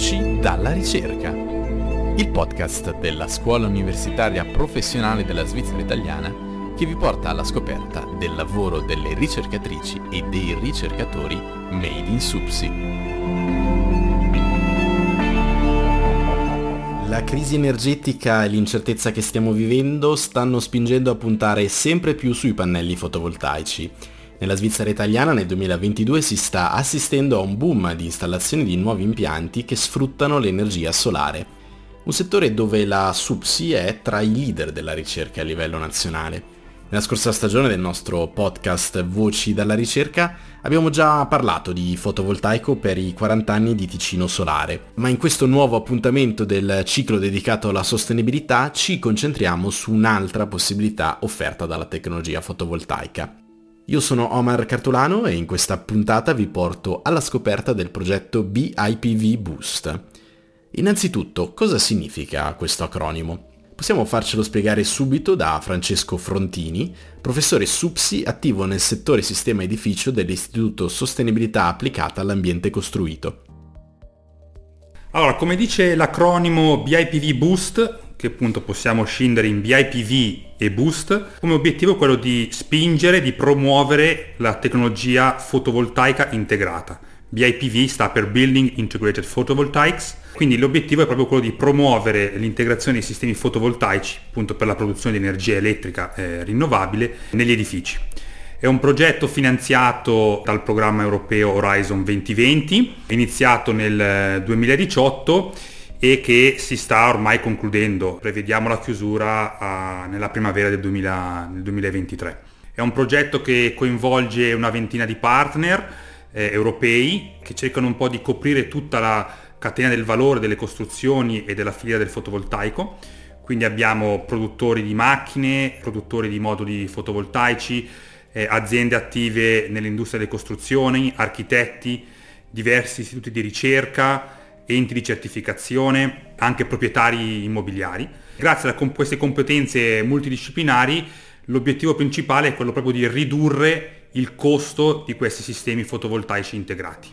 Voci dalla Ricerca, il podcast della Scuola Universitaria Professionale della Svizzera Italiana che vi porta alla scoperta del lavoro delle ricercatrici e dei ricercatori made in SUPSI. La crisi energetica e l'incertezza che stiamo vivendo stanno spingendo a puntare sempre più sui pannelli fotovoltaici. Nella Svizzera italiana nel 2022 si sta assistendo a un boom di installazioni di nuovi impianti che sfruttano l'energia solare, un settore dove la SUPSI è tra i leader della ricerca a livello nazionale. Nella scorsa stagione del nostro podcast Voci dalla Ricerca abbiamo già parlato di fotovoltaico per i 40 anni di Ticino Solare, ma in questo nuovo appuntamento del ciclo dedicato alla sostenibilità ci concentriamo su un'altra possibilità offerta dalla tecnologia fotovoltaica. Io sono Omar Cartolano e in questa puntata vi porto alla scoperta del progetto BIPV Boost. Innanzitutto, cosa significa questo acronimo? Possiamo farcelo spiegare subito da Francesco Frontini, professore SUPSI attivo nel settore sistema edificio dell'Istituto Sostenibilità Applicata all'Ambiente Costruito. Allora, come dice l'acronimo BIPV Boost, che appunto possiamo scindere in BIPV e Boost, come obiettivo è quello di spingere, di promuovere la tecnologia fotovoltaica integrata. BIPV sta per Building Integrated Photovoltaics, quindi l'obiettivo è proprio quello di promuovere l'integrazione dei sistemi fotovoltaici appunto per la produzione di energia elettrica rinnovabile negli edifici. È un progetto finanziato dal programma europeo Horizon 2020, iniziato nel 2018 e che si sta ormai concludendo, prevediamo la chiusura nella primavera del 2023. È un progetto che coinvolge una ventina di partner europei che cercano un po' di coprire tutta la catena del valore delle costruzioni e della filiera del fotovoltaico, quindi abbiamo produttori di macchine, produttori di moduli fotovoltaici, aziende attive nell'industria delle costruzioni, architetti, diversi istituti di ricerca, enti di certificazione, anche proprietari immobiliari. Grazie a queste competenze multidisciplinari l'obiettivo principale è quello proprio di ridurre il costo di questi sistemi fotovoltaici integrati.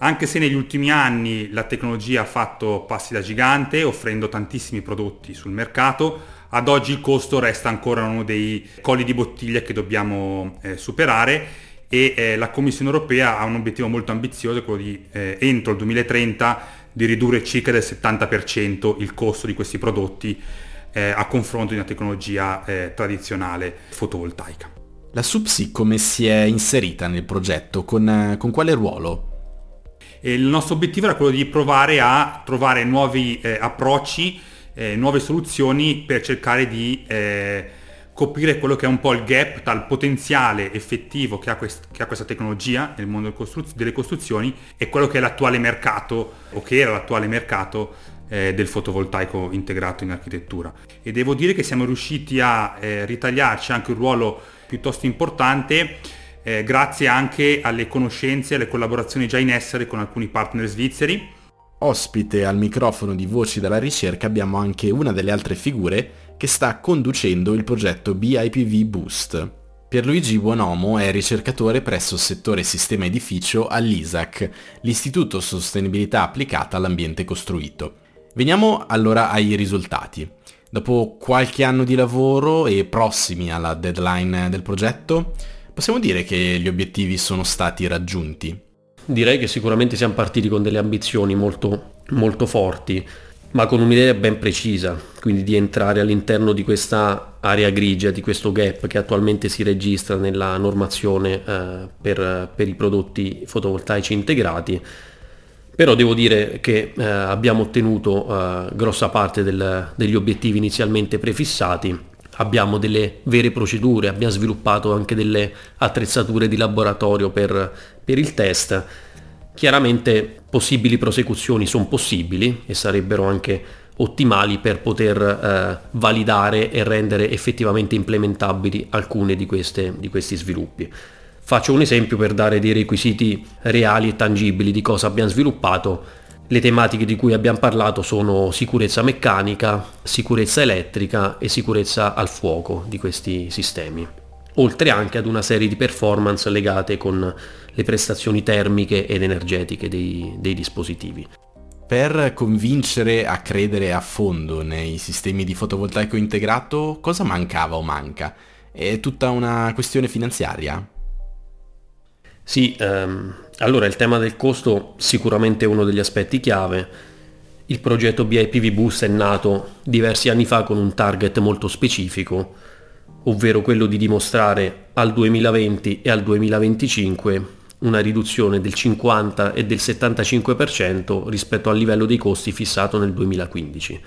Anche se negli ultimi anni la tecnologia ha fatto passi da gigante, offrendo tantissimi prodotti sul mercato, ad oggi il costo resta ancora uno dei colli di bottiglia che dobbiamo superare. E la Commissione europea ha un obiettivo molto ambizioso, quello di entro il 2030 di ridurre circa del 70% il costo di questi prodotti a confronto di una tecnologia tradizionale fotovoltaica. La SUPSI come si è inserita nel progetto? Con quale ruolo? E il nostro obiettivo era quello di provare a trovare nuovi approcci, nuove soluzioni per cercare di coprire quello che è un po' il gap tra il potenziale effettivo che ha questa tecnologia nel mondo delle costruzioni e quello che è l'attuale mercato, o che era l'attuale mercato del fotovoltaico integrato in architettura. E devo dire che siamo riusciti a ritagliarci anche un ruolo piuttosto importante grazie anche alle conoscenze e alle collaborazioni già in essere con alcuni partner svizzeri. Ospite al microfono di Voci dalla Ricerca abbiamo anche una delle altre figure che sta conducendo il progetto BIPV Boost. Pierluigi Buonomo è ricercatore presso il settore sistema edificio all'ISAC, l'Istituto Sostenibilità Applicata all'Ambiente Costruito. Veniamo allora ai risultati. Dopo qualche anno di lavoro e prossimi alla deadline del progetto, possiamo dire che gli obiettivi sono stati raggiunti. Direi che sicuramente siamo partiti con delle ambizioni molto, molto forti, ma con un'idea ben precisa, quindi di entrare all'interno di questa area grigia, di questo gap che attualmente si registra nella normazione per i prodotti fotovoltaici integrati. Però devo dire che abbiamo ottenuto grossa parte degli obiettivi inizialmente prefissati. Abbiamo delle vere procedure, abbiamo sviluppato anche delle attrezzature di laboratorio per il test. Chiaramente possibili prosecuzioni sono possibili e sarebbero anche ottimali per poter validare e rendere effettivamente implementabili alcune di questi sviluppi. Faccio un esempio per dare dei requisiti reali e tangibili di cosa abbiamo sviluppato. Le tematiche di cui abbiamo parlato sono sicurezza meccanica, sicurezza elettrica e sicurezza al fuoco di questi sistemi, oltre anche ad una serie di performance legate con le prestazioni termiche ed energetiche dei dispositivi. Per convincere a credere a fondo nei sistemi di fotovoltaico integrato, cosa mancava o manca? È tutta una questione finanziaria? Sì, allora il tema del costo sicuramente è uno degli aspetti chiave. Il progetto BIPV Boost è nato diversi anni fa con un target molto specifico, ovvero quello di dimostrare al 2020 e al 2025 una riduzione del 50 e del 75% rispetto al livello dei costi fissato nel 2015.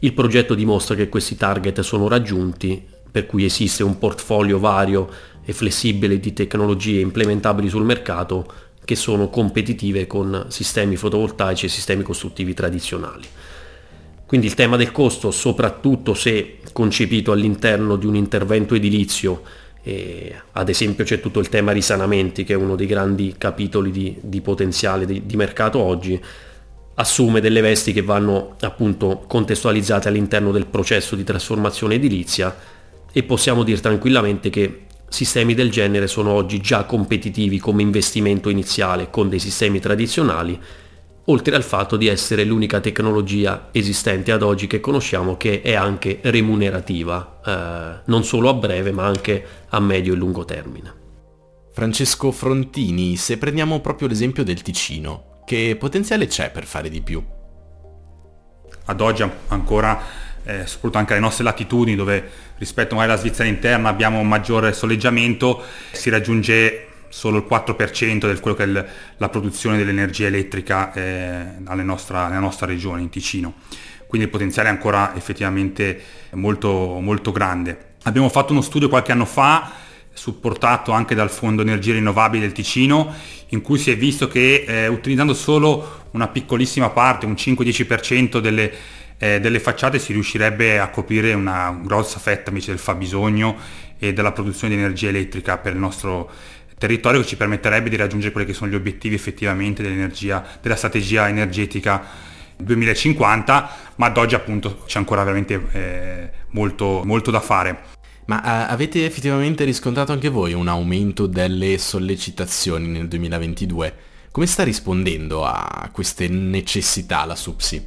Il progetto dimostra che questi target sono raggiunti, per cui esiste un portfolio vario e flessibile di tecnologie implementabili sul mercato che sono competitive con sistemi fotovoltaici e sistemi costruttivi tradizionali. Quindi il tema del costo, soprattutto se concepito all'interno di un intervento edilizio, ad esempio c'è tutto il tema risanamenti, che è uno dei grandi capitoli di potenziale di mercato oggi, assume delle vesti che vanno appunto contestualizzate all'interno del processo di trasformazione edilizia, e possiamo dire tranquillamente che sistemi del genere sono oggi già competitivi come investimento iniziale con dei sistemi tradizionali, oltre al fatto di essere l'unica tecnologia esistente ad oggi che conosciamo che è anche remunerativa, non solo a breve ma anche a medio e lungo termine. Francesco Frontini, se prendiamo proprio l'esempio del Ticino, che potenziale c'è per fare di più? Ad oggi ancora, soprattutto anche alle nostre latitudini, dove rispetto magari alla Svizzera interna abbiamo un maggiore soleggiamento, si raggiunge solo il 4% di quello che è la produzione dell'energia elettrica nella nostra regione, in Ticino. Quindi il potenziale è ancora effettivamente molto, molto grande. Abbiamo fatto uno studio qualche anno fa, supportato anche dal Fondo Energie Rinnovabili del Ticino, in cui si è visto che utilizzando solo una piccolissima parte, un 5-10% delle facciate, si riuscirebbe a coprire una grossa fetta invece del fabbisogno e della produzione di energia elettrica per il nostro territorio, che ci permetterebbe di raggiungere quelli che sono gli obiettivi effettivamente della strategia energetica 2050, ma ad oggi appunto c'è ancora veramente molto, molto da fare. Ma avete effettivamente riscontrato anche voi un aumento delle sollecitazioni nel 2022? Come sta rispondendo a queste necessità la SUPSI?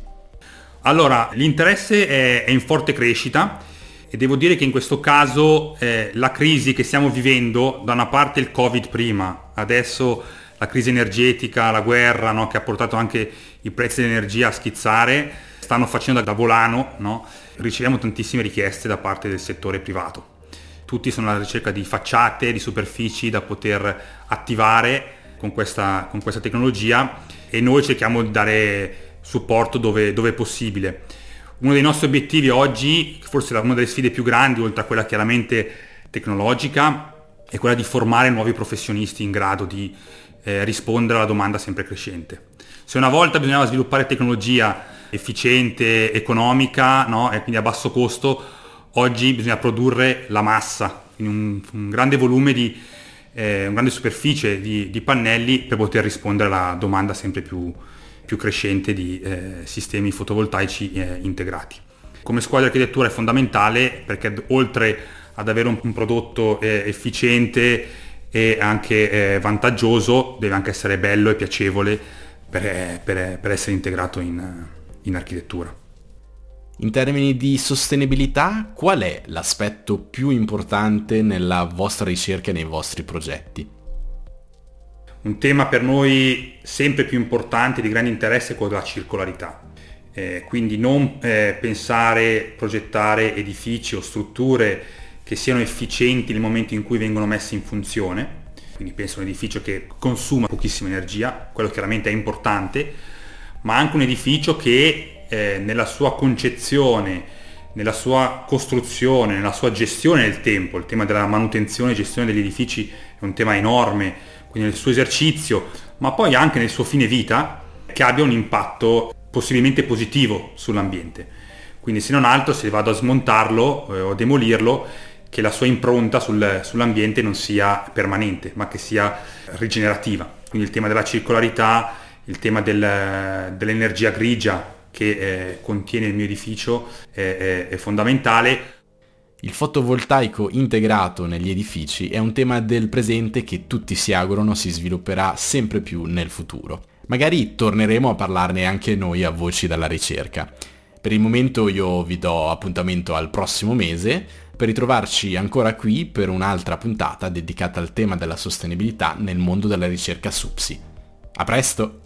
Allora, l'interesse è in forte crescita, e devo dire che in questo caso la crisi che stiamo vivendo, da una parte il Covid prima, adesso la crisi energetica, la guerra, no, che ha portato anche i prezzi dell'energia a schizzare, stanno facendo da volano, no? Riceviamo tantissime richieste da parte del settore privato. Tutti sono alla ricerca di facciate, di superfici da poter attivare con questa tecnologia, e noi cerchiamo di dare supporto dove è possibile. Uno dei nostri obiettivi oggi, forse una delle sfide più grandi, oltre a quella chiaramente tecnologica, è quella di formare nuovi professionisti in grado di rispondere alla domanda sempre crescente. Se una volta bisognava sviluppare tecnologia efficiente, economica, no? E quindi a basso costo, oggi bisogna produrre la massa, quindi un grande volume una grande superficie di pannelli per poter rispondere alla domanda sempre più crescente di sistemi fotovoltaici integrati. Come squadra di architettura è fondamentale, perché oltre ad avere un prodotto efficiente e anche vantaggioso, deve anche essere bello e piacevole per essere integrato in architettura. In termini di sostenibilità, qual è l'aspetto più importante nella vostra ricerca e nei vostri progetti? Un tema per noi sempre più importante, di grande interesse, è quello della circolarità. Quindi non pensare, progettare edifici o strutture che siano efficienti nel momento in cui vengono messi in funzione. Quindi penso a un edificio che consuma pochissima energia, quello chiaramente è importante, ma anche un edificio che nella sua concezione, nella sua costruzione, nella sua gestione del tempo, il tema della manutenzione e gestione degli edifici è un tema enorme, quindi nel suo esercizio, ma poi anche nel suo fine vita, che abbia un impatto possibilmente positivo sull'ambiente. Quindi se non altro, se vado a smontarlo o a demolirlo, che la sua impronta sull'ambiente non sia permanente, ma che sia rigenerativa. Quindi il tema della circolarità, il tema dell'energia grigia che contiene il mio edificio è fondamentale. Il fotovoltaico integrato negli edifici è un tema del presente che tutti si augurano si svilupperà sempre più nel futuro. Magari torneremo a parlarne anche noi a Voci dalla Ricerca. Per il momento io vi do appuntamento al prossimo mese per ritrovarci ancora qui per un'altra puntata dedicata al tema della sostenibilità nel mondo della ricerca SUPSI. A presto!